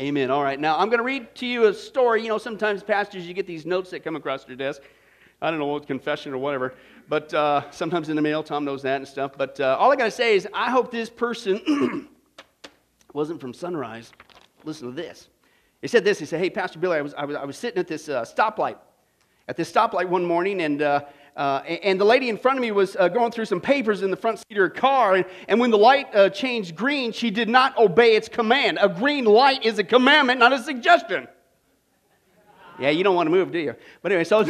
Amen. All right, now I'm going to read to you a story. You know, sometimes pastors, you get these notes that come across your desk. I don't know what confession or whatever, but sometimes in the mail, Tom knows that and stuff. But all I got to say is I hope this person wasn't from Sunrise. Listen to this. He said this. He said, hey, Pastor Billy, I was sitting at this stoplight. At this stoplight one morning, and the lady in front of me was going through some papers in the front seat of her car, and when the light changed green, she did not obey its command. A green light is a commandment, not a suggestion. Yeah, you don't want to move, do you? But anyway, so,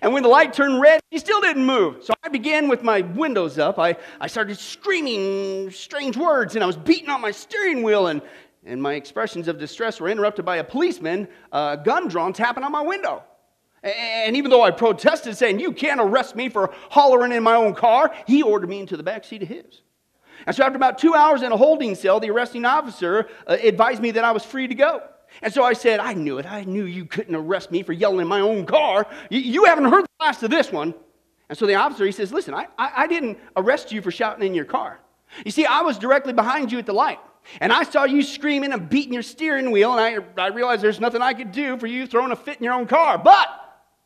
and when the light turned red, she still didn't move. So I began with my windows up. I started screaming strange words, and I was beating on my steering wheel, and my expressions of distress were interrupted by a policeman, gun drawn, tapping on my window. And even though I protested, saying, you can't arrest me for hollering in my own car, he ordered me into the back seat of his. And so after about 2 hours in a holding cell, the arresting officer advised me that I was free to go. And so I said, I knew it. I knew you couldn't arrest me for yelling in my own car. You haven't heard the last of this one. And so the officer, he says, listen, I didn't arrest you for shouting in your car. You see, I was directly behind you at the light. And I saw you screaming and beating your steering wheel. And I realized there's nothing I could do for you throwing a fit in your own car. But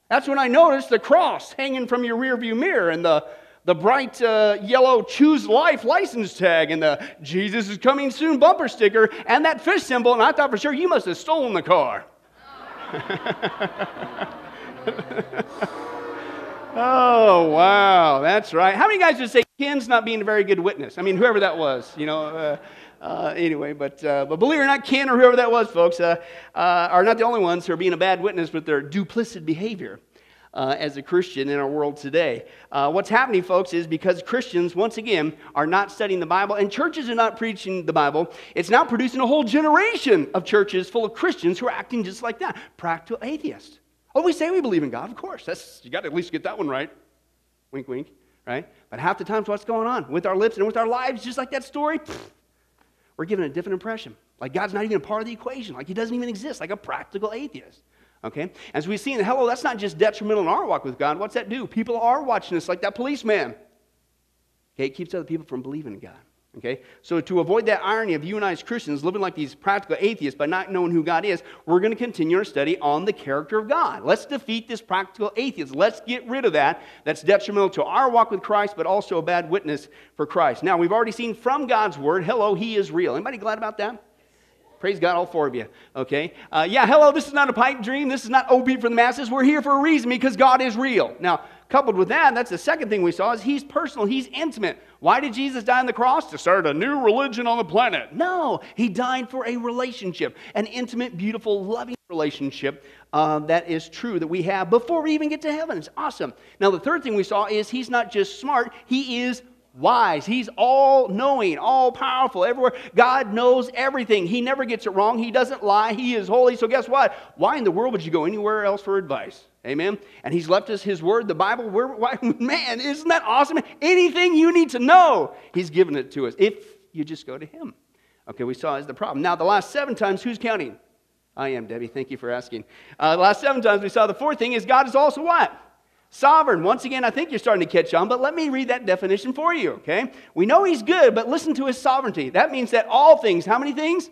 that's when I noticed the cross hanging from your rearview mirror and the bright yellow Choose Life license tag and the Jesus is Coming Soon bumper sticker and that fish symbol, and I thought for sure you must have stolen the car. Oh, wow, that's right. How many guys would say Ken's not being a very good witness? I mean, whoever that was, you know. Anyway, but believe it or not, Ken or whoever that was, folks, are not the only ones who are being a bad witness with their duplicit behavior as a Christian in our world today. What's happening, folks, is because Christians, once again, are not studying the Bible and churches are not preaching the Bible, it's now producing a whole generation of churches full of Christians who are acting just like that, practical atheists. Oh, we say we believe in God, of course. You got to at least get that one right. Wink, wink, right? But half the time, what's going on with our lips and with our lives, just like that story? We're given a different impression, like God's not even a part of the equation, like he doesn't even exist, like a practical atheist, okay? As we see in hello, that's not just detrimental in our walk with God. What's that do? People are watching us like that policeman, okay? It keeps other people from believing in God, okay? So to avoid that irony of you and I as Christians living like these practical atheists by not knowing who God is, we're going to continue our study on the character of God. Let's defeat this practical atheist. Let's get rid of that. That's detrimental to our walk with Christ, but also a bad witness for Christ. Now, we've already seen from God's word, hello, he is real. Anybody glad about that? Praise God, all four of you, okay? Yeah, hello, this is not a pipe dream. This is not OB for the masses. We're here for a reason because God is real. Now, coupled with that, that's the second thing we saw is he's personal, he's intimate. Why did Jesus die on the cross? To start a new religion on the planet. No, he died for a relationship, an intimate, beautiful, loving relationship that is true that we have before we even get to heaven. It's awesome. Now, the third thing we saw is he's not just smart, he is wise. He's all-knowing, all-powerful, everywhere. God knows everything. He never gets it wrong. He doesn't lie. He is holy. So guess what? Why in the world would you go anywhere else for advice? Amen? And he's left us his word, the Bible. Man, isn't that awesome? Anything you need to know, he's given it to us if you just go to him. Okay, we saw is the problem. Now, the last seven times, who's counting? I am, Debbie. Thank you for asking. The last seven times we saw the fourth thing is God is also what? Sovereign. Once again, I think you're starting to catch on, but let me read that definition for you, okay? We know he's good, but listen to his sovereignty. That means that all things, how many things?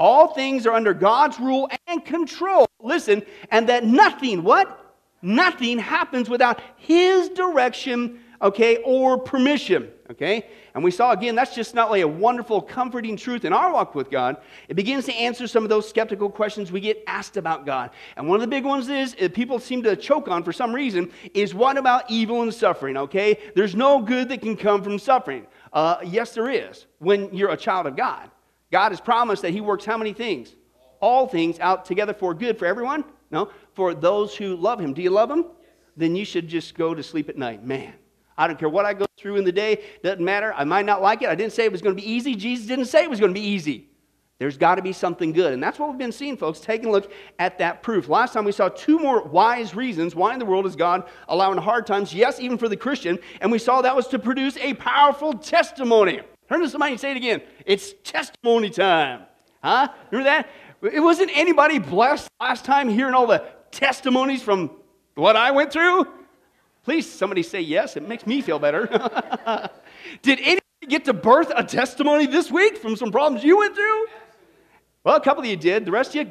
All things are under God's rule and control. Listen, and that nothing, what? Nothing happens without his direction, okay, or permission, okay? And we saw, again, that's just not like a wonderful, comforting truth in our walk with God. It begins to answer some of those skeptical questions we get asked about God. And one of the big ones is people seem to choke on for some reason, is what about evil and suffering, okay? There's no good that can come from suffering. Yes, there is, when you're a child of God. God has promised that he works how many things? All things out together for good for everyone? No, for those who love him. Do you love him? Yes. Then you should just go to sleep at night. Man, I don't care what I go through in the day. Doesn't matter. I might not like it. I didn't say it was going to be easy. Jesus didn't say it was going to be easy. There's got to be something good. And that's what we've been seeing, folks, taking a look at that proof. Last time we saw two more wise reasons why in the world is God allowing hard times, yes, even for the Christian, and we saw that was to produce a powerful testimony. Turn to somebody and say it again. It's testimony time. Huh? Remember that? It wasn't anybody blessed last time hearing all the testimonies from what I went through? Please, somebody say yes. It makes me feel better. Did anybody get to birth a testimony this week from some problems you went through? Well, a couple of you did. The rest of you,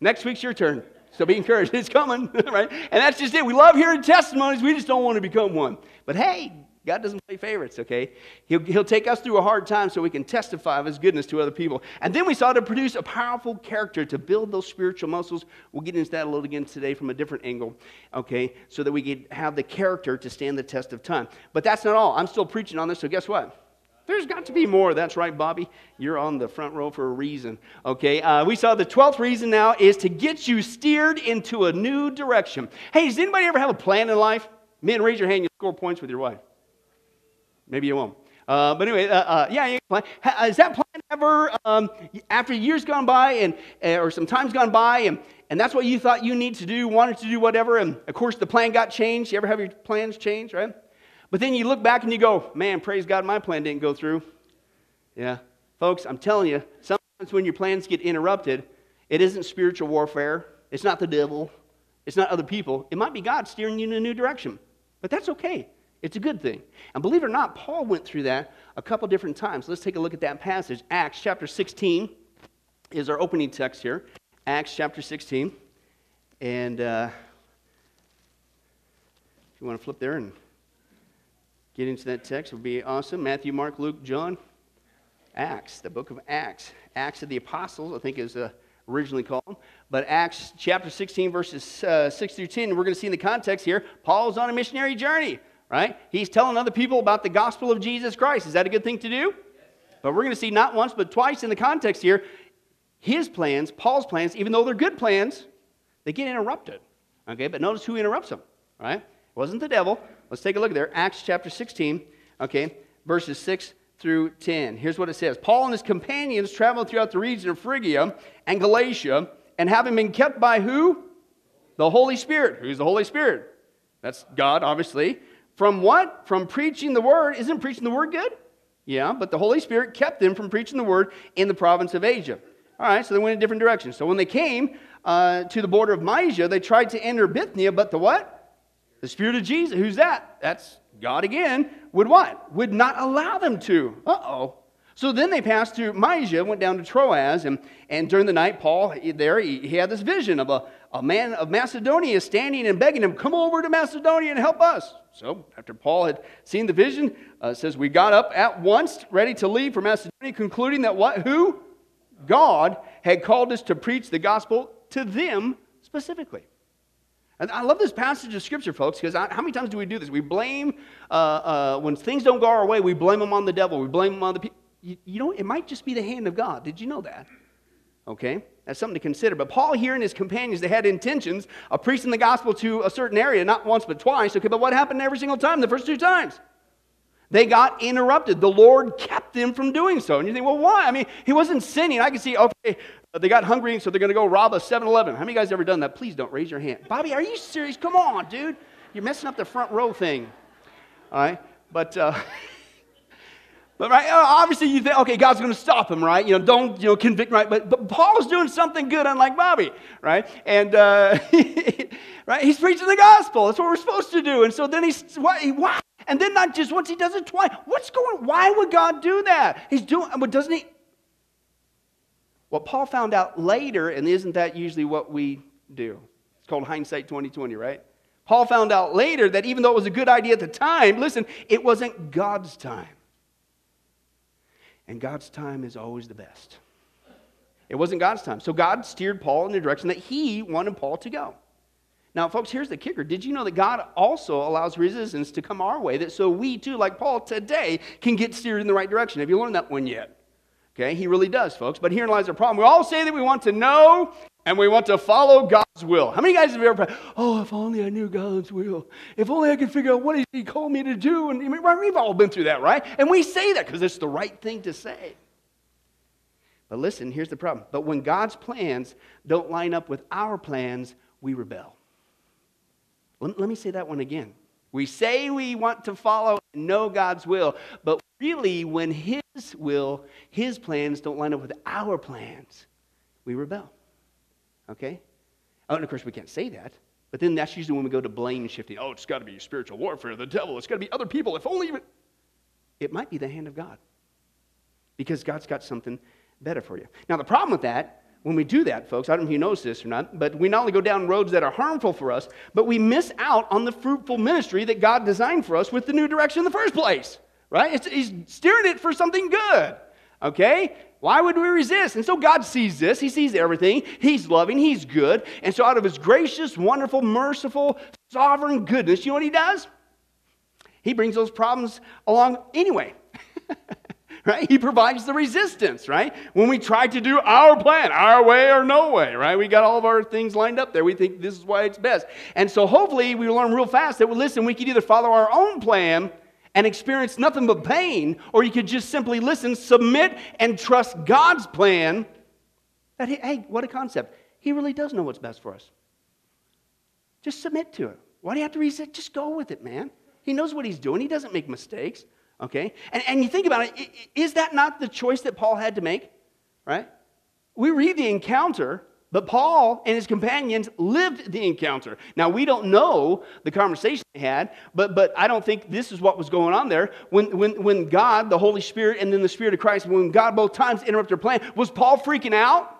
next week's your turn. So be encouraged. It's coming, right? And that's just it. We love hearing testimonies. We just don't want to become one. But hey, God doesn't play favorites, okay? He'll take us through a hard time so we can testify of his goodness to other people. And then we sought to produce a powerful character to build those spiritual muscles. We'll get into that a little again today from a different angle, okay? So that we can have the character to stand the test of time. But that's not all. I'm still preaching on this, so guess what? There's got to be more. That's right, Bobby. You're on the front row for a reason. Okay, we saw the 12th reason now is to get you steered into a new direction. Hey, does anybody ever have a plan in life? Men, raise your hand. You'll score points with your wife. Maybe you won't. But anyway, yeah, you plan. Is that plan ever, after years gone by and or some time's gone by and that's what you thought you need to do, wanted to do whatever, and of course the plan got changed. You ever have your plans changed, right? But then you look back and you go, man, praise God, my plan didn't go through. Yeah. Folks, I'm telling you, sometimes when your plans get interrupted, it isn't spiritual warfare. It's not the devil. It's not other people. It might be God steering you in a new direction. But that's okay. It's a good thing. And believe it or not, Paul went through that a couple different times. Let's take a look at that passage. Acts chapter 16 is our opening text here. Acts chapter 16. And if you want to flip there and get into that text, it would be awesome. Matthew, Mark, Luke, John, Acts, the book of Acts. Acts of the Apostles, I think is originally called. But Acts chapter 16, verses 6 through 10, we're going to see in the context here, Paul's on a missionary journey, right? He's telling other people about the gospel of Jesus Christ. Is that a good thing to do? Yes. But we're going to see not once but twice in the context here, his plans, Paul's plans, even though they're good plans, they get interrupted. Okay, but notice who interrupts them, right? It wasn't the devil. Let's take a look there. Acts chapter 16, okay, verses 6 through 10. Here's what it says. Paul and his companions traveled throughout the region of Phrygia and Galatia, and having been kept by who? The Holy Spirit. Who's the Holy Spirit? That's God, obviously. From what? From preaching the word. Isn't preaching the word good? Yeah, but the Holy Spirit kept them from preaching the word in the province of Asia. All right, so they went in different directions. So when they came to the border of Mysia, they tried to enter Bithynia, but the what? The Spirit of Jesus, who's that? That's God again. Would what? Would not allow them to. Uh-oh. So then they passed through Mysia, went down to Troas, and during the night, Paul, there, he had this vision of a man of Macedonia standing and begging him, come over to Macedonia and help us. So after Paul had seen the vision, it says, we got up at once, ready to leave for Macedonia, concluding that what? Who? God had called us to preach the gospel to them specifically. And I love this passage of Scripture, folks, because how many times do we do this? We blame, when things don't go our way, we blame them on the devil. We blame them on the people. You know, it might just be the hand of God. Did you know that? Okay, that's something to consider. But Paul here and his companions, they had intentions of preaching the gospel to a certain area, not once but twice. Okay, but what happened every single time, the first two times? They got interrupted. The Lord kept them from doing so. And you think, well, why? I mean, he wasn't sinning. I can see, okay, they got hungry, so they're going to go rob a 7-Eleven. How many of you guys ever done that? Please don't raise your hand. Bobby, are you serious? Come on, dude. You're messing up the front row thing. All right? But, right, obviously you think, okay, God's going to stop him, right? You know, don't, you know, convict, right? But Paul's doing something good, unlike Bobby, right? And, right, he's preaching the gospel. That's what we're supposed to do. And so then he's, why? And then not just once, he does it twice. Why would God do that? He's doing, but doesn't he? What Paul found out later, and isn't that usually what we do? It's called hindsight 2020, right? Paul found out later that even though it was a good idea at the time, listen, it wasn't God's time. And God's time is always the best. It wasn't God's time. So God steered Paul in the direction that he wanted Paul to go. Now, folks, here's the kicker. Did you know that God also allows resistance to come our way, that so we too, like Paul today, can get steered in the right direction? Have you learned that one yet? Okay, he really does, folks. But herein lies our problem. We all say that we want to know and we want to follow God's will. How many of you guys have ever prayed, oh, if only I knew God's will. If only I could figure out what he called me to do. And we've all been through that, right? And we say that because it's the right thing to say. But listen, here's the problem. But when God's plans don't line up with our plans, we rebel. Let me say that one again. We say we want to follow and know God's will, but really when his will, his plans don't line up with our plans, we rebel. Okay? Oh, and of course we can't say that, but then that's usually when we go to blame shifting. Oh, it's got to be spiritual warfare, the devil, it's got to be other people, if only even... It might be the hand of God, because God's got something better for you. Now the problem with that, When we do that, folks, I don't know if you notice this or not, but we not only go down roads that are harmful for us, but we miss out on the fruitful ministry that God designed for us with the new direction in the first place, right? He's steering it for something good, okay? Why would we resist? And so God sees this. He sees everything. He's loving. He's good. And so out of his gracious, wonderful, merciful, sovereign goodness, you know what he does? He brings those problems along anyway. Right? He provides the resistance, right? When we try to do our plan, our way or no way, right? We got all of our things lined up there. We think this is why it's best. And so hopefully we learn real fast that, well, listen, we could either follow our own plan and experience nothing but pain, or you could just simply listen, submit, and trust God's plan. That hey, what a concept. He really does know what's best for us. Just submit to it. Why do you have to resist? Just go with it, man. He knows what he's doing. He doesn't make mistakes. Okay? And you think about it, is that not the choice that Paul had to make? Right? We read the encounter, but Paul and his companions lived the encounter. Now, we don't know the conversation they had, but I don't think this is what was going on there. When God, the Holy Spirit, and then the Spirit of Christ, when God both times interrupted their plan, was Paul freaking out?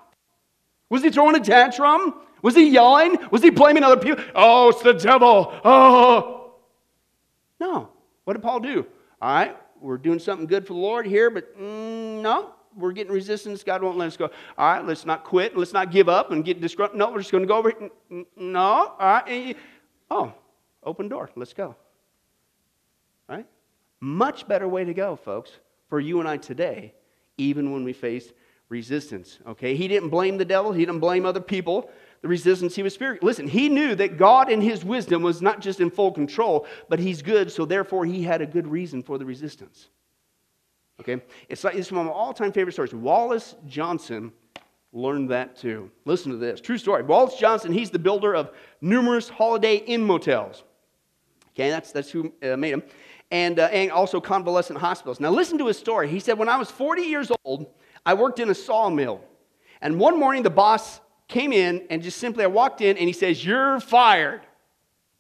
Was he throwing a tantrum? Was he yelling? Was he blaming other people? Oh, it's the devil. Oh. No. What did Paul do? All right, we're doing something good for the Lord here, but no, we're getting resistance. God won't let us go. All right, let's not quit. Let's not give up and get disgruntled. No, we're just going to go over here. No, all right. Oh, open door. Let's go. All right? Much better way to go, folks, for you and I today, even when we face resistance, okay? He didn't blame the devil. He didn't blame other people. The resistance he was fearing. Listen, he knew that God in his wisdom was not just in full control, but he's good, so therefore he had a good reason for the resistance. Okay? It's like, it's one of my all-time favorite stories. Wallace Johnson learned that too. Listen to this. True story. Wallace Johnson, he's the builder of numerous Holiday Inn motels. Okay, that's who made him. And also convalescent hospitals. Now listen to his story. He said, when I was 40 years old, I worked in a sawmill. And one morning the boss came in and just simply I walked in and he says, "You're fired."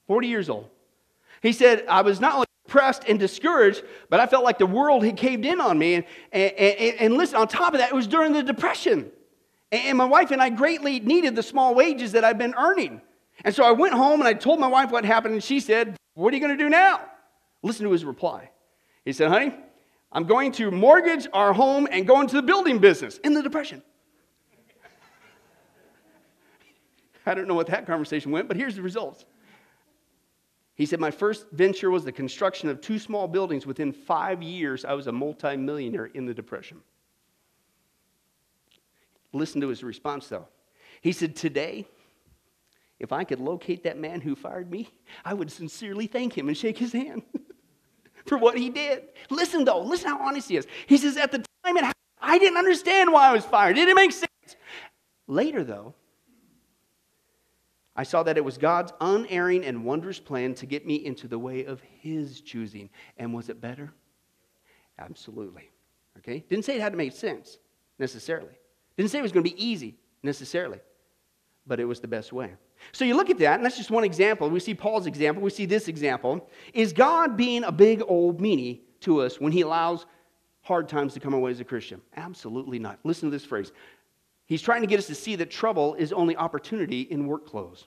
40 years old. He said, I was not only depressed and discouraged, but I felt like the world had caved in on me. And listen, on top of that, it was during the Depression. And my wife and I greatly needed the small wages that I'd been earning. And so I went home and I told my wife what happened and she said, "What are you going to do now?" Listen to his reply. He said, "Honey, I'm going to mortgage our home and go into the building business in the Depression." I don't know what that conversation went, but here's the results. He said, "My first venture was the construction of 2 small buildings. Within 5 years, I was a multimillionaire in the Depression." Listen to his response, though. He said, "Today, if I could locate that man who fired me, I would sincerely thank him and shake his hand for what he did." Listen, though. Listen how honest he is. He says, "At the time, I didn't understand why I was fired. It didn't make sense. Later, though, I saw that it was God's unerring and wondrous plan to get me into the way of his choosing." And was it better? Absolutely. Okay? Didn't say it had to make sense, necessarily. Didn't say it was going to be easy, necessarily. But it was the best way. So you look at that, and that's just one example. We see Paul's example. We see this example. Is God being a big old meanie to us when he allows hard times to come our way as a Christian? Absolutely not. Listen to this phrase. He's trying to get us to see that trouble is only opportunity in work clothes.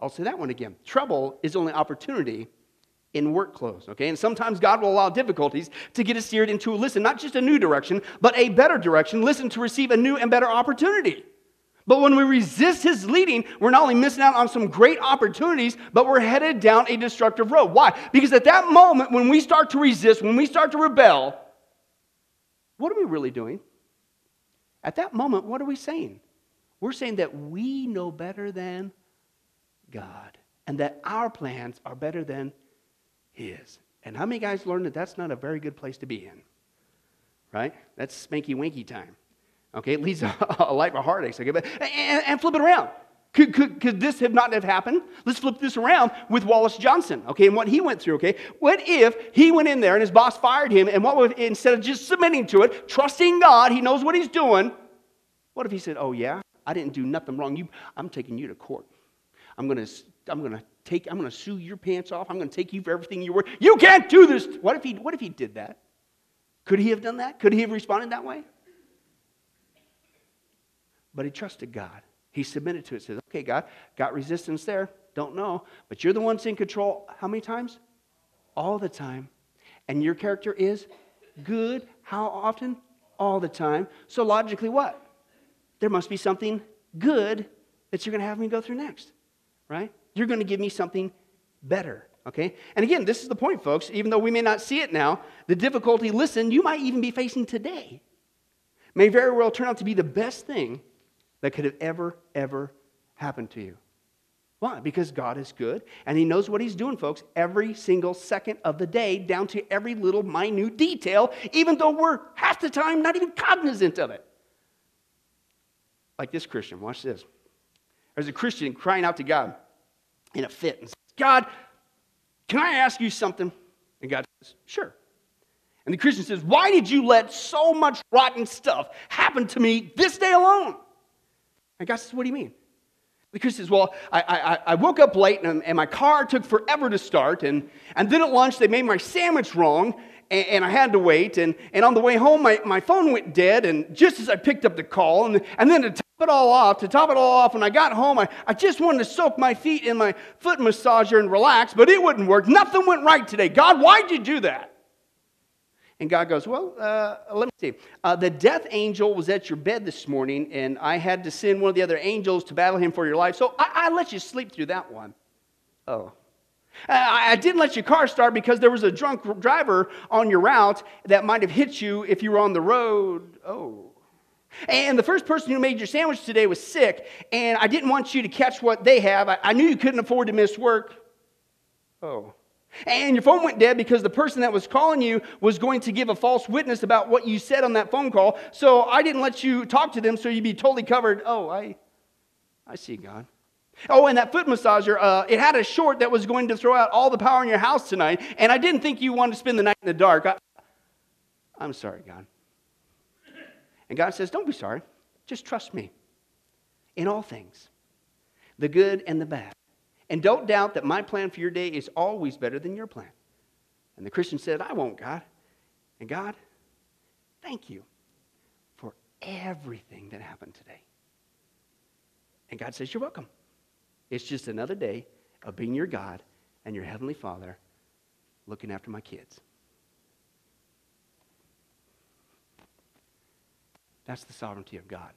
I'll say that one again. Trouble is only opportunity in work clothes, okay? And sometimes God will allow difficulties to get us steered into, listen, not just a new direction, but a better direction. Listen, to receive a new and better opportunity. But when we resist his leading, we're not only missing out on some great opportunities, but we're headed down a destructive road. Why? Because at that moment, when we start to resist, when we start to rebel, what are we really doing? At that moment, what are we saying? We're saying that we know better than God and that our plans are better than his. And how many guys learned that that's not a very good place to be in? Right? That's spanky-wanky time. Okay? It leads a life of heartaches. Okay? But, and flip it around. Could this have not have happened? Let's flip this around with Wallace Johnson, okay, and what he went through, okay? What if he went in there and his boss fired him, and what if, instead of just submitting to it, trusting God, he knows what he's doing, what if he said, "Oh, yeah, I didn't do nothing wrong. I'm taking you to court. I'm going to sue your pants off. I'm going to take you for everything you were. You can't do this." What if he did that? Could he have done that? Could he have responded that way? But he trusted God. He submitted to it. Says, okay, God, got resistance there. Don't know. But you're the one in control. How many times? All the time. And your character is good. How often? All the time. So logically what? There must be something good that you're going to have me go through next. Right? You're going to give me something better. Okay? And again, this is the point, folks. Even though we may not see it now, the difficulty, listen, you might even be facing today may very well turn out to be the best thing that could have ever happened to you. Why? Because God is good, and he knows what he's doing, folks, every single second of the day, down to every little minute detail, even though we're half the time not even cognizant of it. Like this Christian, watch this. There's a Christian crying out to God in a fit and says, God, can I ask you something? And God says, sure. And the Christian says, why did you let so much rotten stuff happen to me this day alone? And God says, what do you mean? The Christian says, well, I woke up late and my car took forever to start. And then at lunch, they made my sandwich wrong and I had to wait. And on the way home, my phone went dead. And just as I picked up the call, and then to top it all off, when I got home, I just wanted to soak my feet in my foot massager and relax, but it wouldn't work. Nothing went right today. God, why'd you do that? And God goes, well, let me see. The death angel was at your bed this morning, and I had to send one of the other angels to battle him for your life, so I let you sleep through that one. Oh. I didn't let your car start because there was a drunk driver on your route that might have hit you if you were on the road. Oh. And the first person who made your sandwich today was sick, and I didn't want you to catch what they have. I knew you couldn't afford to miss work. Oh. And your phone went dead because the person that was calling you was going to give a false witness about what you said on that phone call. So I didn't let you talk to them so you'd be totally covered. Oh, I see, God. Oh, and that foot massager, it had a short that was going to throw out all the power in your house tonight. And I didn't think you wanted to spend the night in the dark. I'm sorry, God. And God says, don't be sorry. Just trust me in all things, the good and the bad. And don't doubt that my plan for your day is always better than your plan. And the Christian said, I won't, God. And God, thank you for everything that happened today. And God says, you're welcome. It's just another day of being your God and your Heavenly Father looking after my kids. That's the sovereignty of God.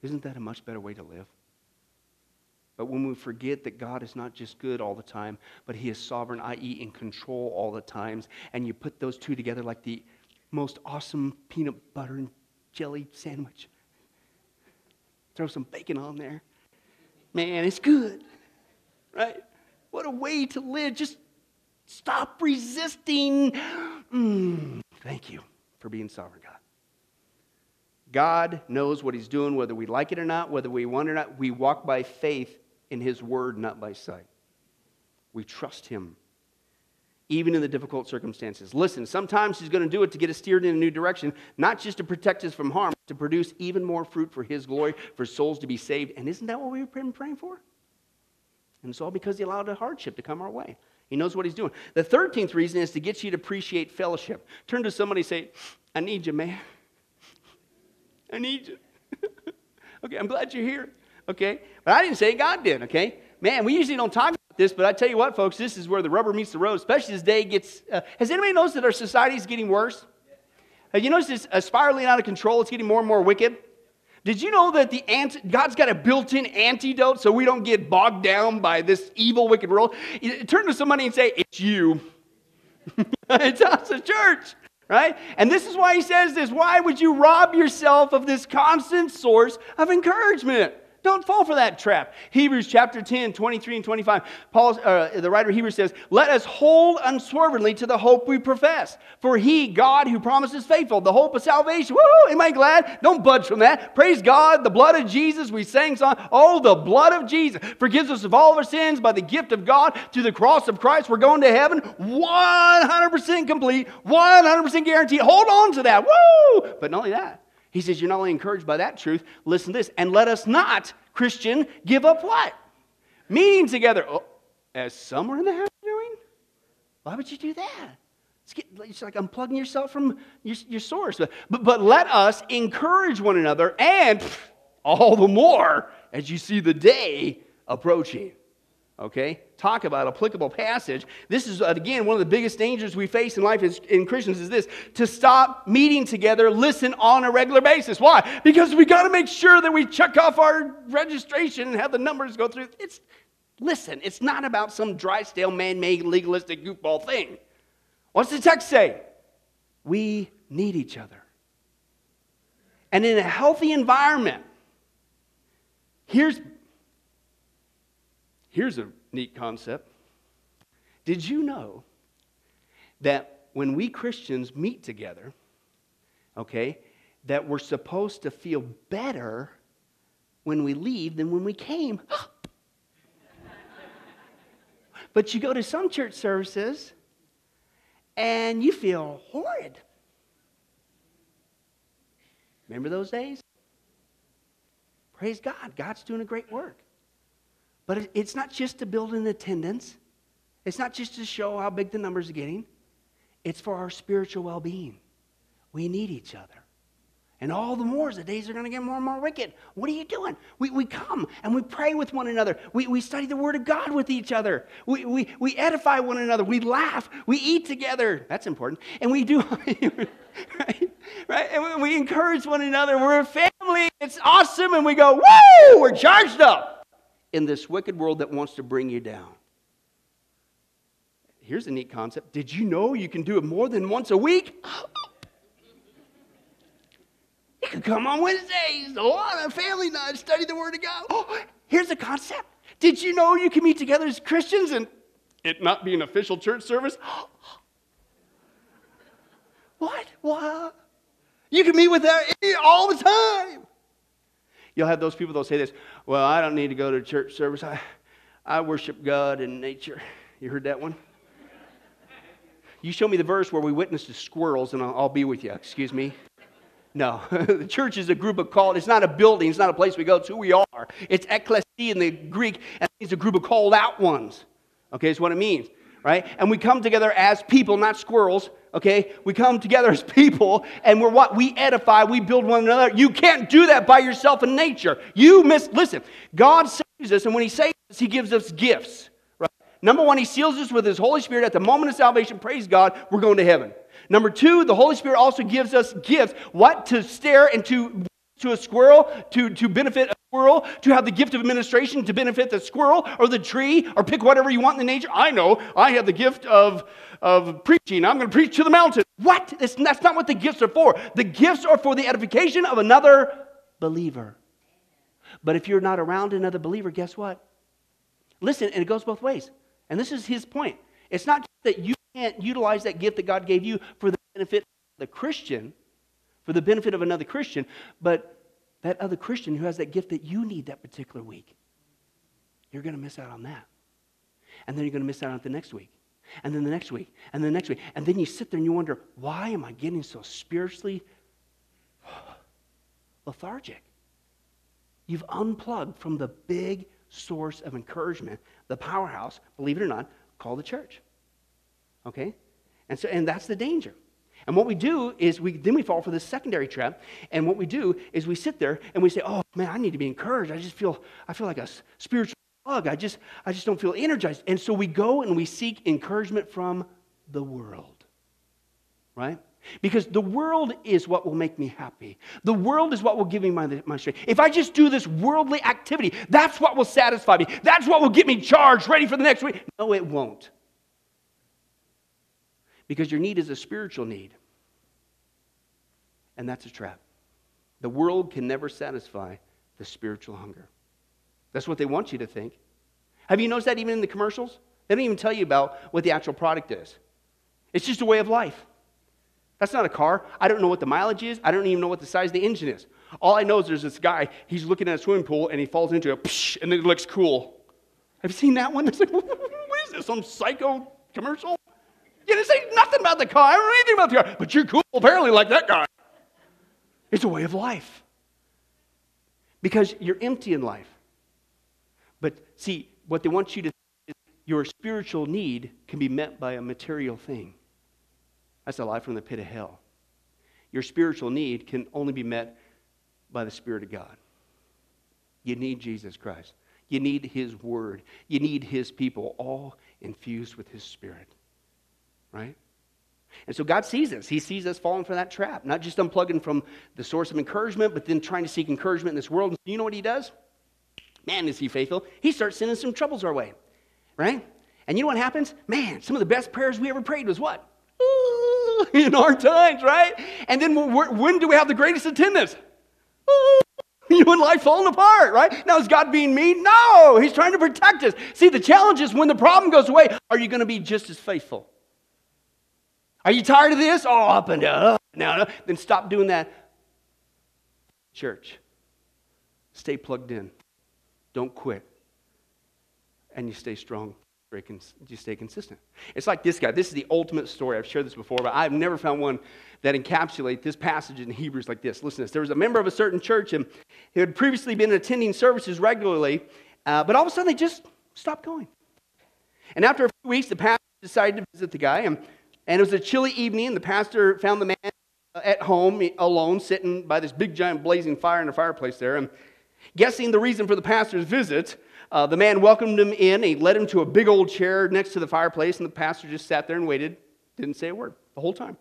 Isn't that a much better way to live? But when we forget that God is not just good all the time, but he is sovereign, i.e. in control all the times, and you put those two together like the most awesome peanut butter and jelly sandwich. Throw some bacon on there. Man, it's good, right? What a way to live. Just stop resisting. Thank you for being sovereign, God. God knows what he's doing, whether we like it or not, whether we want it or not. We walk by faith in his word, not by sight. We trust him, even in the difficult circumstances. Listen, sometimes he's going to do it to get us steered in a new direction, not just to protect us from harm, but to produce even more fruit for his glory, for souls to be saved. And isn't that what we've been praying for? And it's all because he allowed a hardship to come our way. He knows what he's doing. The 13th reason is to get you to appreciate fellowship. Turn to somebody and say, I need you, man. I need you. Okay, I'm glad you're here. Okay, but I didn't say it, God did. Okay, man, we usually don't talk about this, but I tell you what, folks, this is where the rubber meets the road, especially as day gets. Has anybody noticed that our society is getting worse? Have you noticed it's spiraling out of control? It's getting more and more wicked. Did you know that God's got a built-in antidote so we don't get bogged down by this evil, wicked world? Turn to somebody and say, it's you. It's us, a church. Right? And this is why he says this. Why would you rob yourself of this constant source of encouragement? Don't fall for that trap. Hebrews chapter 10, 23 and 25. The writer of Hebrews says, let us hold unswervingly to the hope we profess. For he, God, who promises faithful, the hope of salvation. Woo! Am I glad? Don't budge from that. Praise God, the blood of Jesus. We sang song. Oh, the blood of Jesus forgives us of all of our sins by the gift of God through the cross of Christ. We're going to heaven 100% complete, 100% guaranteed. Hold on to that. Woo! But not only that. He says, you're not only encouraged by that truth, listen to this, and let us not, Christian, give up what? Meeting together. Oh, as some are in the habit of doing? Why would you do that? It's like unplugging yourself from your source. But let us encourage one another, and all the more as you see the day approaching. Okay? Talk about applicable passage. This is, again, one of the biggest dangers we face in life in Christians is this: to stop meeting together, listen on a regular basis. Why? Because we got to make sure that we check off our registration and have the numbers go through. Listen, it's not about some dry, stale, man-made, legalistic goofball thing. What's the text say? We need each other. And in a healthy environment, here's a neat concept. Did you know that when we Christians meet together, okay, that we're supposed to feel better when we leave than when we came? But you go to some church services and you feel horrid. Remember those days? Praise God. God's doing a great work. But it's not just to build an attendance. It's not just to show how big the numbers are getting. It's for our spiritual well-being. We need each other. And all the more, the days are going to get more and more wicked. What are you doing? We come and we pray with one another. We study the Word of God with each other. We edify one another. We laugh. We eat together. That's important. And we do, right? And we encourage one another. We're a family. It's awesome. And we go, woo! We're charged up in this wicked world that wants to bring you down. Here's a neat concept. Did you know you can do it more than once a week? You can come on Wednesdays, a lot of family night, study the Word of God. Oh, here's a concept. Did you know you can meet together as Christians and it not be an official church service? What? What? You can meet with them all the time. You'll have those people that'll say this, well, I don't need to go to church service. I worship God in nature. You heard that one? You show me the verse where we witness to squirrels and I'll be with you. Excuse me. No, the church is a group of called. It's not a building. It's not a place we go. It's who we are. It's ekklesia in the Greek, and it's a group of called out ones. Okay, is what it means, right? And we come together as people, not squirrels. Okay, we come together as people, and we're what? We edify. We build one another. You can't do that by yourself in nature. Listen, God saves us, and when He saves us, He gives us gifts. Right? Number one, He seals us with His Holy Spirit at the moment of salvation. Praise God, we're going to heaven. Number two, the Holy Spirit also gives us gifts. What? To stare and to a squirrel, to benefit a squirrel, to have the gift of administration to benefit the squirrel or the tree, or pick whatever you want in the nature. I know, I have the gift of preaching. I'm going to preach to the mountain. What? That's not what the gifts are for. The gifts are for the edification of another believer. But if you're not around another believer, guess what? Listen, and it goes both ways. And this is his point. It's not that you can't utilize that gift that God gave you for the benefit of the Christian, for the benefit of another Christian, but that other Christian who has that gift that you need that particular week, you're going to miss out on that. And then you're going to miss out on it the next week, and then the next week, and then the next week. And then you sit there and you wonder, why am I getting so spiritually lethargic? You've unplugged from the big source of encouragement, the powerhouse, believe it or not, called the church. Okay? And that's the danger. And what we do is we fall for this secondary trap. And what we do is we sit there and we say, oh man, I need to be encouraged. I feel like a spiritual plug. I just don't feel energized. And so we go and we seek encouragement from the world. Right? Because the world is what will make me happy. The world is what will give me my strength. If I just do this worldly activity, that's what will satisfy me. That's what will get me charged, ready for the next week. No, it won't. Because your need is a spiritual need. And that's a trap. The world can never satisfy the spiritual hunger. That's what they want you to think. Have you noticed that even in the commercials? They don't even tell you about what the actual product is. It's just a way of life. That's not a car. I don't know what the mileage is. I don't even know what the size of the engine is. All I know is there's this guy, he's looking at a swimming pool, and he falls into it, and it looks cool. Have you seen that one? It's like, what is this, some psycho commercial? You didn't say nothing about the car. I don't know anything about the car. But you're cool, apparently, like that guy. It's a way of life. Because you're empty in life. But see, what they want you to think is your spiritual need can be met by a material thing. That's a life from the pit of hell. Your spiritual need can only be met by the Spirit of God. You need Jesus Christ. You need His Word. You need His people, all infused with His Spirit. Right? And so God sees us. He sees us falling for that trap. Not just unplugging from the source of encouragement, but then trying to seek encouragement in this world. You know what He does? Man, is He faithful. He starts sending some troubles our way. Right? And you know what happens? Man, some of the best prayers we ever prayed was what? Ooh, in our times, right? And then when do we have the greatest attendance? Ooh. You and life falling apart, right? Now, is God being mean? No, He's trying to protect us. See, the challenge is when the problem goes away, are you going to be just as faithful? Are you tired of this? Oh, up and down. No. Then stop doing that. Church, stay plugged in. Don't quit. And you stay strong. You stay consistent. It's like this guy. This is the ultimate story. I've shared this before, but I've never found one that encapsulates this passage in Hebrews like this. Listen to this. There was a member of a certain church, and he had previously been attending services regularly, but all of a sudden they just stopped going. And after a few weeks, the pastor decided to visit the guy, and it was a chilly evening, and the pastor found the man at home alone, sitting by this big, giant, blazing fire in a fireplace there, and guessing the reason for the pastor's visit, the man welcomed him in. He led him to a big old chair next to the fireplace, and the pastor just sat there and waited, didn't say a word the whole time.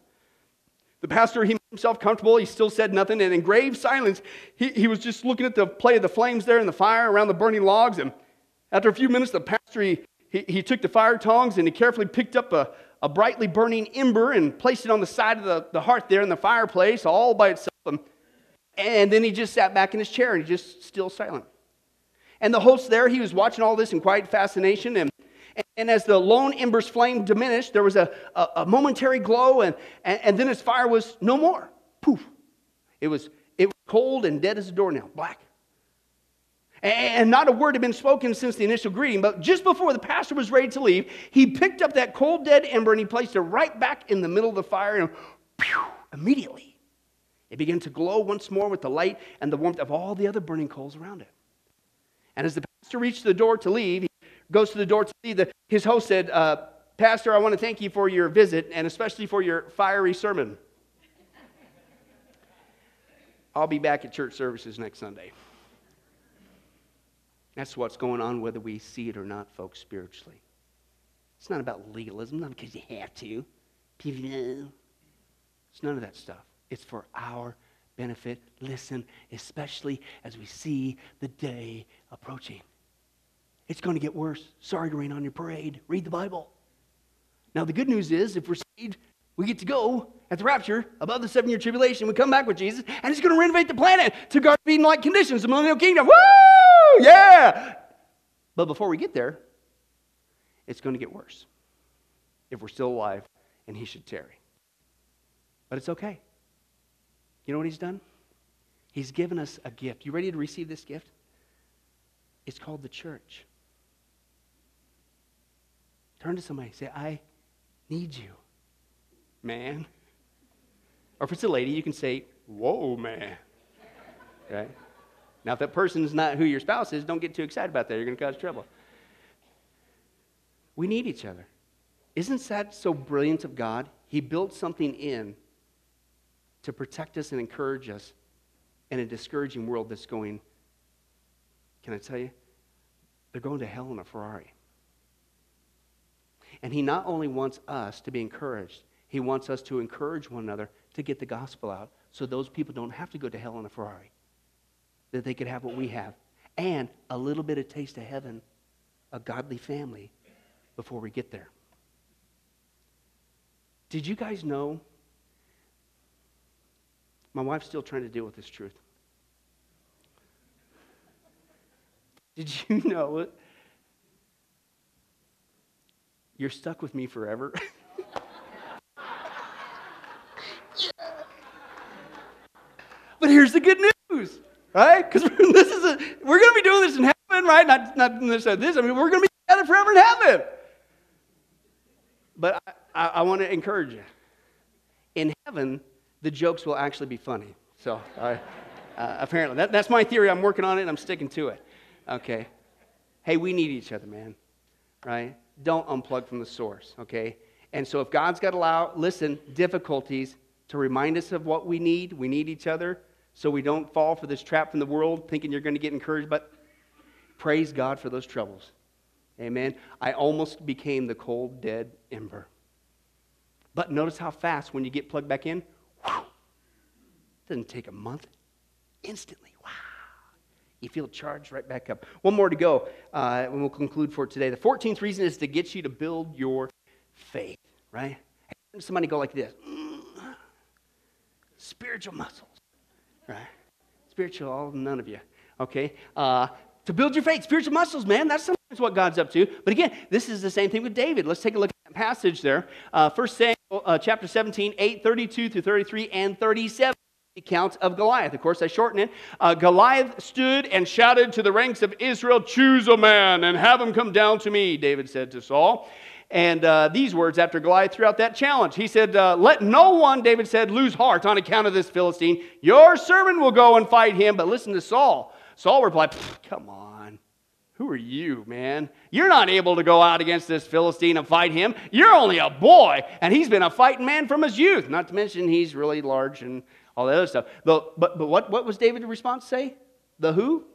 The pastor, he made himself comfortable. He still said nothing, and in grave silence, he was just looking at the play of the flames there in the fire around the burning logs. And after a few minutes, the pastor, he took the fire tongs, and he carefully picked up a brightly burning ember and placed it on the side of the hearth there in the fireplace all by itself. And then he just sat back in his chair, and he just still silent. And the host there, he was watching all this in quiet fascination. And as the lone ember's flame diminished, there was a momentary glow, and then his fire was no more. Poof. It was cold and dead as a doornail, black. And not a word had been spoken since the initial greeting, but just before the pastor was ready to leave, he picked up that cold, dead ember, and he placed it right back in the middle of the fire, and pew, immediately, it began to glow once more with the light and the warmth of all the other burning coals around it. And as the pastor reached the door to leave, he goes to the door to leave. His host said, Pastor, I want to thank you for your visit and especially for your fiery sermon. I'll be back at church services next Sunday. That's what's going on whether we see it or not, folks, spiritually. It's not about legalism, not because you have to. It's none of that stuff. It's for our benefit, listen, especially as we see the day approaching. It's going to get worse. Sorry to rain on your parade. Read the Bible. Now, the good news is, if we're saved, we get to go at the rapture above the 7-year tribulation. We come back with Jesus, and He's going to renovate the planet to Garden of Eden-like conditions, the millennial kingdom. Woo! Yeah! But before we get there, it's going to get worse if we're still alive and He should tarry. But it's okay. You know what He's done? He's given us a gift. You ready to receive this gift? It's called the church. Turn to somebody and say, I need you, man. Or if it's a lady, you can say, whoa, man. Right? Now, if that person is not who your spouse is, don't get too excited about that. You're going to cause trouble. We need each other. Isn't that so brilliant of God? He built something in to protect us and encourage us in a discouraging world that's going, can I tell you, they're going to hell in a Ferrari. And He not only wants us to be encouraged, He wants us to encourage one another to get the gospel out so those people don't have to go to hell in a Ferrari, that they could have what we have, and a little bit of taste of heaven, a godly family, before we get there. Did you guys know? My wife's still trying to deal with this truth. Did you know it? You're stuck with me forever. Yeah. But here's the good news, right? Because we're going to be doing this in heaven, right? Not this or this. I mean, we're going to be together forever in heaven. But I want to encourage you. In heaven, the jokes will actually be funny. So, apparently. That's my theory. I'm working on it, and I'm sticking to it. Okay. Hey, we need each other, man. Right? Don't unplug from the source, okay? And so if God's got to allow, listen, difficulties to remind us of what we need each other, so we don't fall for this trap from the world thinking you're going to get encouraged, but praise God for those troubles. Amen. I almost became the cold, dead ember. But notice how fast when you get plugged back in, whew, it doesn't take a month, instantly, wow. You feel charged right back up. One more to go, and we'll conclude for today. The 14th reason is to get you to build your faith, right? Somebody go like this. Spiritual muscles, right? Spiritual, all none of you, okay? To build your faith, spiritual muscles, man. That's sometimes what God's up to. But again, this is the same thing with David. Let's take a look at that passage there. First Samuel chapter 17, 8, 32 through 33 and 37. Accounts of Goliath. Of course, I shorten it. Goliath stood and shouted to the ranks of Israel, "Choose a man and have him come down to me," David said to Saul. And these words after Goliath threw out that challenge. He said, "Let no one," David said, "lose heart on account of this Philistine. Your servant will go and fight him, but listen to Saul." Saul replied, "Come on. Who are you, man? You're not able to go out against this Philistine and fight him. You're only a boy, and he's been a fighting man from his youth. Not to mention he's really large and all that other stuff." But what was David's response say? The who?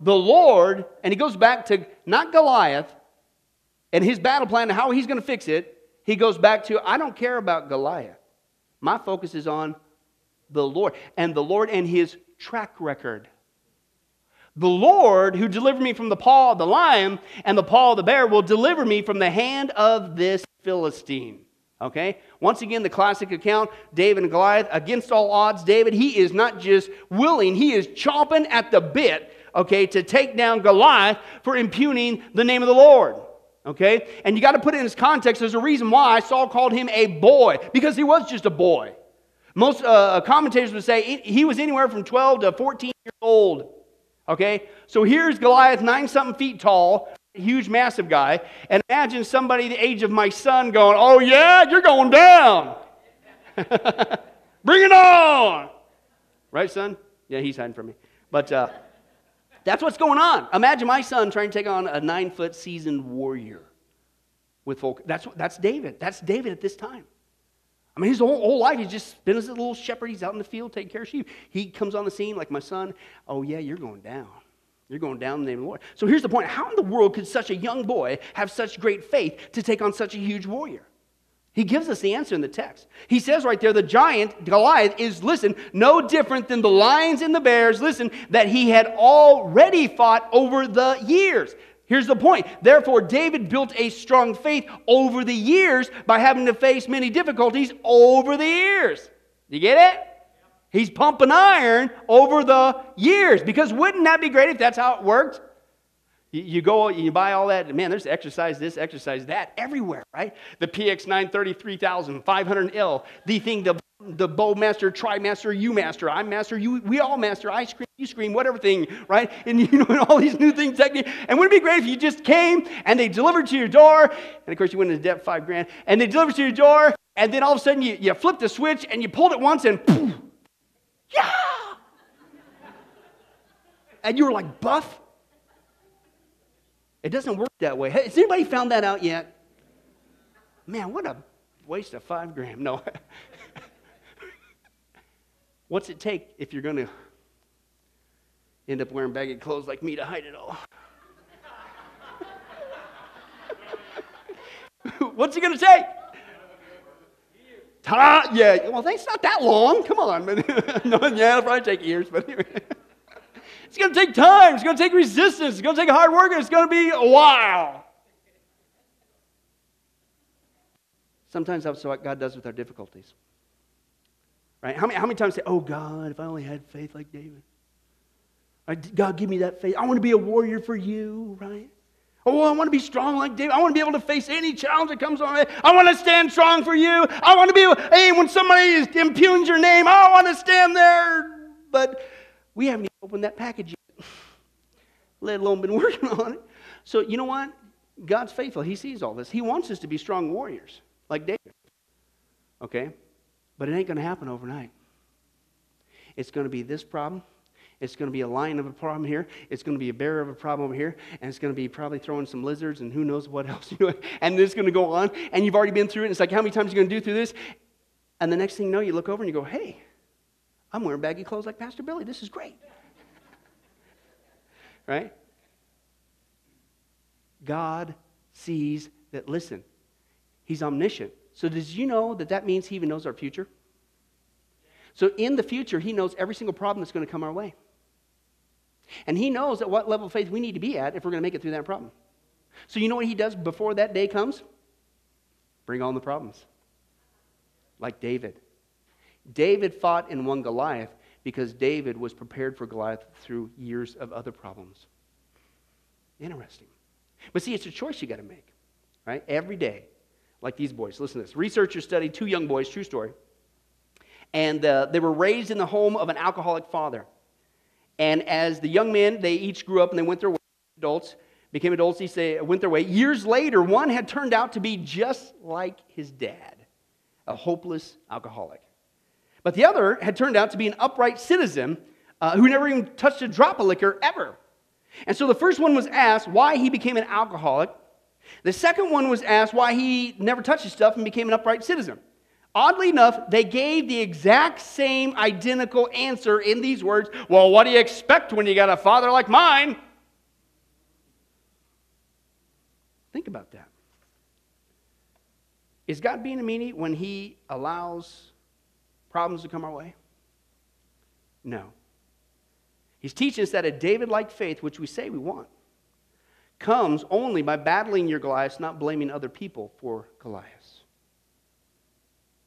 The Lord. And he goes back to not Goliath and his battle plan and how he's going to fix it. He goes back to, I don't care about Goliath. My focus is on the Lord and his track record. The Lord who delivered me from the paw of the lion and the paw of the bear will deliver me from the hand of this Philistine. Okay? Once again, the classic account, David and Goliath, against all odds, David, he is not just willing, he is chomping at the bit, okay, to take down Goliath for impugning the name of the Lord. Okay? And you got to put it in this context. There's a reason why Saul called him a boy, because he was just a boy. Most commentators would say he was anywhere from 12 to 14 years old. Okay? So here's Goliath, 9-something feet tall, huge, massive guy, and imagine somebody the age of my son going, "Oh yeah, you're going down." Bring it on. Right, son? Yeah, he's hiding from me. But that's what's going on. Imagine my son trying to take on a 9-foot seasoned warrior with folk. That's David. That's David at this time. I mean, his whole life, he's just been as a little shepherd. He's out in the field taking care of sheep. He comes on the scene like my son. "Oh yeah, you're going down. You're going down in the name of the Lord." So here's the point. How in the world could such a young boy have such great faith to take on such a huge warrior? He gives us the answer in the text. He says right there, the giant, Goliath, is, listen, no different than the lions and the bears, listen, that he had already fought over the years. Here's the point. Therefore, David built a strong faith over the years by having to face many difficulties over the years. You get it? He's pumping iron over the years, because wouldn't that be great if that's how it worked? You go, you buy all that. Man, there's exercise this, exercise that everywhere, right? The PX 933,500L, the thing, the Bowmaster, TriMaster, UMaster, I'm master, you, we all master, I scream, you scream, whatever thing, right? And you know, and all these new things. And wouldn't it be great if you just came and they delivered to your door? And of course, you went into debt $5,000, and they delivered to your door, and then all of a sudden you flipped the switch and you pulled it once and poof. Yeah! And you were like, buff? It doesn't work that way. Has anybody found that out yet? Man, what a waste of $5,000. No. What's it take if you're going to end up wearing baggy clothes like me to hide it all? What's it going to take? Yeah, well, it's not that long. Come on. No, yeah, it'll probably take years, but anyway. It's going to take time. It's going to take resistance. It's going to take hard work, and it's going to be a while. Sometimes that's what God does with our difficulties. Right? How many times say, "Oh, God, if I only had faith like David. God, give me that faith. I want to be a warrior for you," right? "Oh, I want to be strong like David. I want to be able to face any challenge that comes on me. I want to stand strong for you. I want to be, hey, when somebody impugns your name, I want to stand there." But we haven't even opened that package yet, let alone been working on it. So you know what? God's faithful. He sees all this. He wants us to be strong warriors like David. Okay? But it ain't going to happen overnight. It's going to be this problem. It's going to be a lion of a problem here. It's going to be a bear of a problem here. And it's going to be probably throwing some lizards and who knows what else. And it's going to go on. And you've already been through it. And it's like, how many times are you going to do through this? And the next thing you know, you look over and you go, hey, I'm wearing baggy clothes like Pastor Billy. This is great. Right? God sees that, listen, he's omniscient. So did you know that that means he even knows our future? So in the future, he knows every single problem that's going to come our way. And he knows at what level of faith we need to be at if we're going to make it through that problem. So you know what he does before that day comes? Bring on the problems. Like David. David fought and won Goliath because David was prepared for Goliath through years of other problems. Interesting. But see, it's a choice you got to make, right? Every day, like these boys. Listen to this. Researchers studied two young boys, true story, and they were raised in the home of an alcoholic father. And as the young men, they each grew up and they went their way. Adults became adults. They went their way. Years later, one had turned out to be just like his dad, a hopeless alcoholic. But the other had turned out to be an upright citizen who never even touched a drop of liquor ever. And so the first one was asked why he became an alcoholic. The second one was asked why he never touched his stuff and became an upright citizen. Oddly enough, they gave the exact same identical answer in these words, well, what do you expect when you got a father like mine? Think about that. Is God being a meanie when he allows problems to come our way? No. He's teaching us that a David-like faith, which we say we want, comes only by battling your Goliaths, not blaming other people for Goliaths.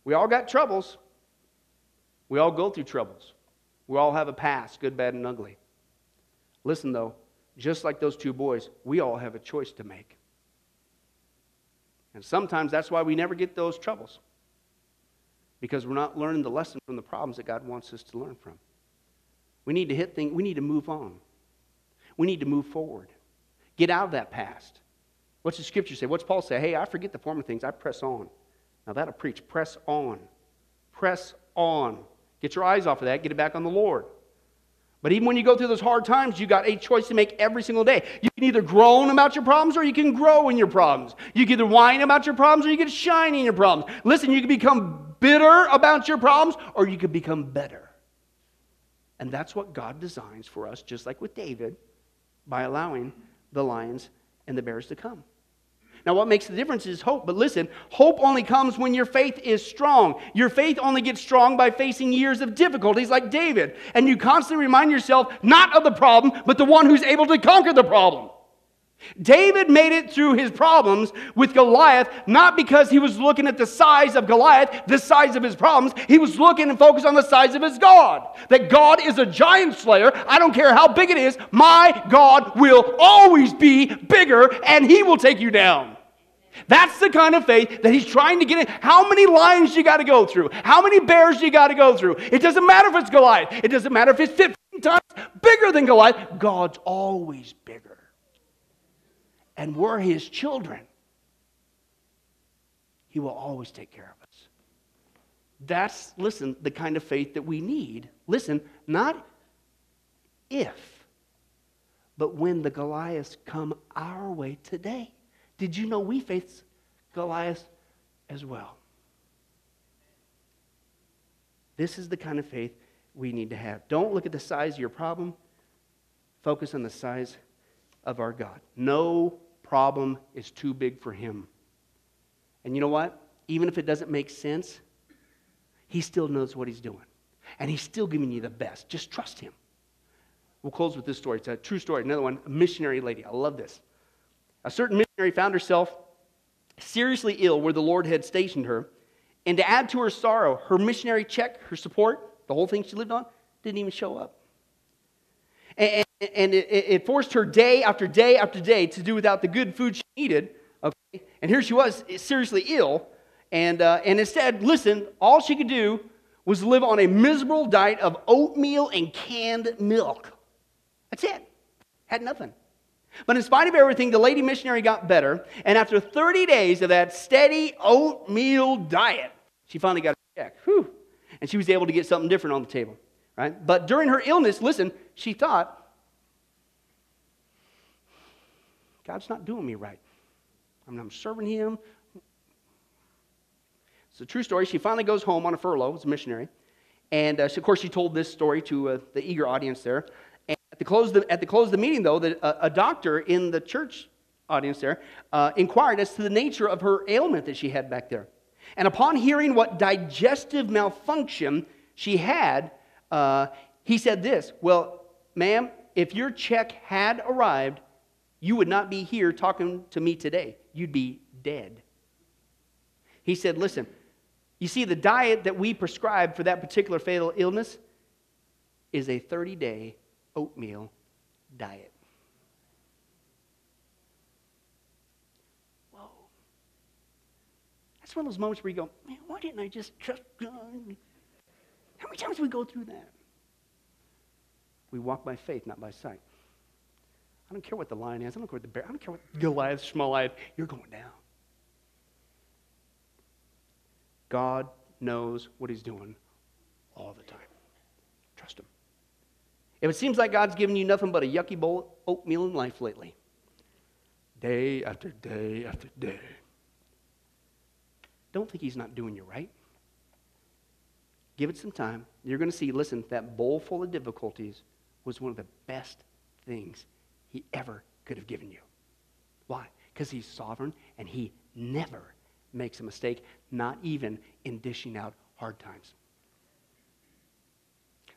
We all got troubles. We all go through troubles. We all have a past, good, bad, and ugly. Listen, though, just like those two boys, we all have a choice to make. And sometimes that's why we never get those troubles, because we're not learning the lesson from the problems that God wants us to learn from. We need to hit things. We need to move on. We need to move forward. Get out of that past. What's the scripture say? What's Paul say? Hey, I forget the former things. I press on. Now that'll preach. Press on. Press on. Get your eyes off of that. Get it back on the Lord. But even when you go through those hard times, you got a choice to make every single day. You can either groan about your problems or you can grow in your problems. You can either whine about your problems or you can shine in your problems. Listen, you can become bitter about your problems or you can become better. And that's what God designs for us, just like with David, by allowing the lions and the bears to come. Now, what makes the difference is hope. But listen, hope only comes when your faith is strong. Your faith only gets strong by facing years of difficulties like David. And you constantly remind yourself not of the problem, but the one who's able to conquer the problem. David made it through his problems with Goliath, not because he was looking at the size of Goliath, the size of his problems. He was looking and focused on the size of his God. That God is a giant slayer. I don't care how big it is. My God will always be bigger, and he will take you down. That's the kind of faith that he's trying to get in. How many lions you got to go through? How many bears you got to go through? It doesn't matter if it's Goliath. It doesn't matter if it's 15 times bigger than Goliath. God's always bigger. And we're his children. He will always take care of us. That's, listen, the kind of faith that we need. Listen, not if, but when the Goliaths come our way today. Did you know we face Goliaths as well? This is the kind of faith we need to have. Don't look at the size of your problem. Focus on the size of our God. No problem is too big for him. And you know what? Even if it doesn't make sense, he still knows what he's doing. And he's still giving you the best. Just trust him. We'll close with this story. It's a true story. Another one, a missionary lady. I love this. A certain missionary found herself seriously ill where the Lord had stationed her. And to add to her sorrow, her missionary check, her support, the whole thing she lived on, didn't even show up. And it forced her day after day after day to do without the good food she needed. Okay, and here she was, seriously ill. And instead, listen, all she could do was live on a miserable diet of oatmeal and canned milk. That's it. Had nothing. But in spite of everything, the lady missionary got better. And after 30 days of that steady oatmeal diet, she finally got a check. Whew. And she was able to get something different on the table. right? But during her illness, listen, she thought, God's not doing me right. I mean, I'm serving him. It's a true story. She finally goes home on a furlough as a missionary. And, of course, she told this story to the eager audience there. And at the close of the meeting, though, a doctor in the church audience there inquired as to the nature of her ailment that she had back there. And upon hearing what digestive malfunction she had, he said this, "Well, ma'am, if your check had arrived, you would not be here talking to me today. You'd be dead." He said, "Listen, you see, the diet that we prescribe for that particular fatal illness is a 30-day oatmeal diet." Whoa. That's one of those moments where you go, man, why didn't I just trust God? How many times do we go through that? We walk by faith, not by sight. I don't care what the lion is. I don't care what the bear. I don't care what Goliath, Shmoliath. You're going down. God knows what he's doing all the time. Trust him. If it seems like God's given you nothing but a yucky bowl of oatmeal in life lately, day after day after day, don't think he's not doing you right. Give it some time. You're going to see, listen, that bowl full of difficulties was one of the best things he ever could have given you. Why? Because he's sovereign and he never makes a mistake, not even in dishing out hard times.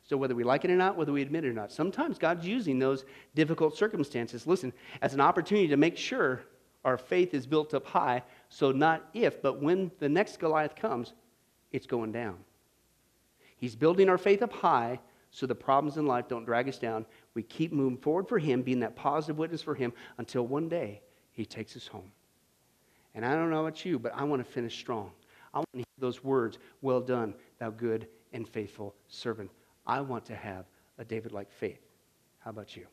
So whether we like it or not, whether we admit it or not, sometimes God's using those difficult circumstances, listen, as an opportunity to make sure our faith is built up high, so not if, but when the next Goliath comes, it's going down. He's building our faith up high so the problems in life don't drag us down. We keep moving forward for him, being that positive witness for him, until one day he takes us home. And I don't know about you, but I want to finish strong. I want to hear those words, "Well done, thou good and faithful servant." I want to have a David-like faith. How about you?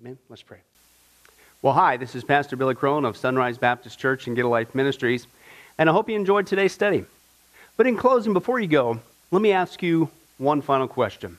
Amen? Let's pray. Well, hi, this is Pastor Billy Crone of Sunrise Baptist Church and Get-A-Life Ministries, and I hope you enjoyed today's study. But in closing, before you go, let me ask you one final question.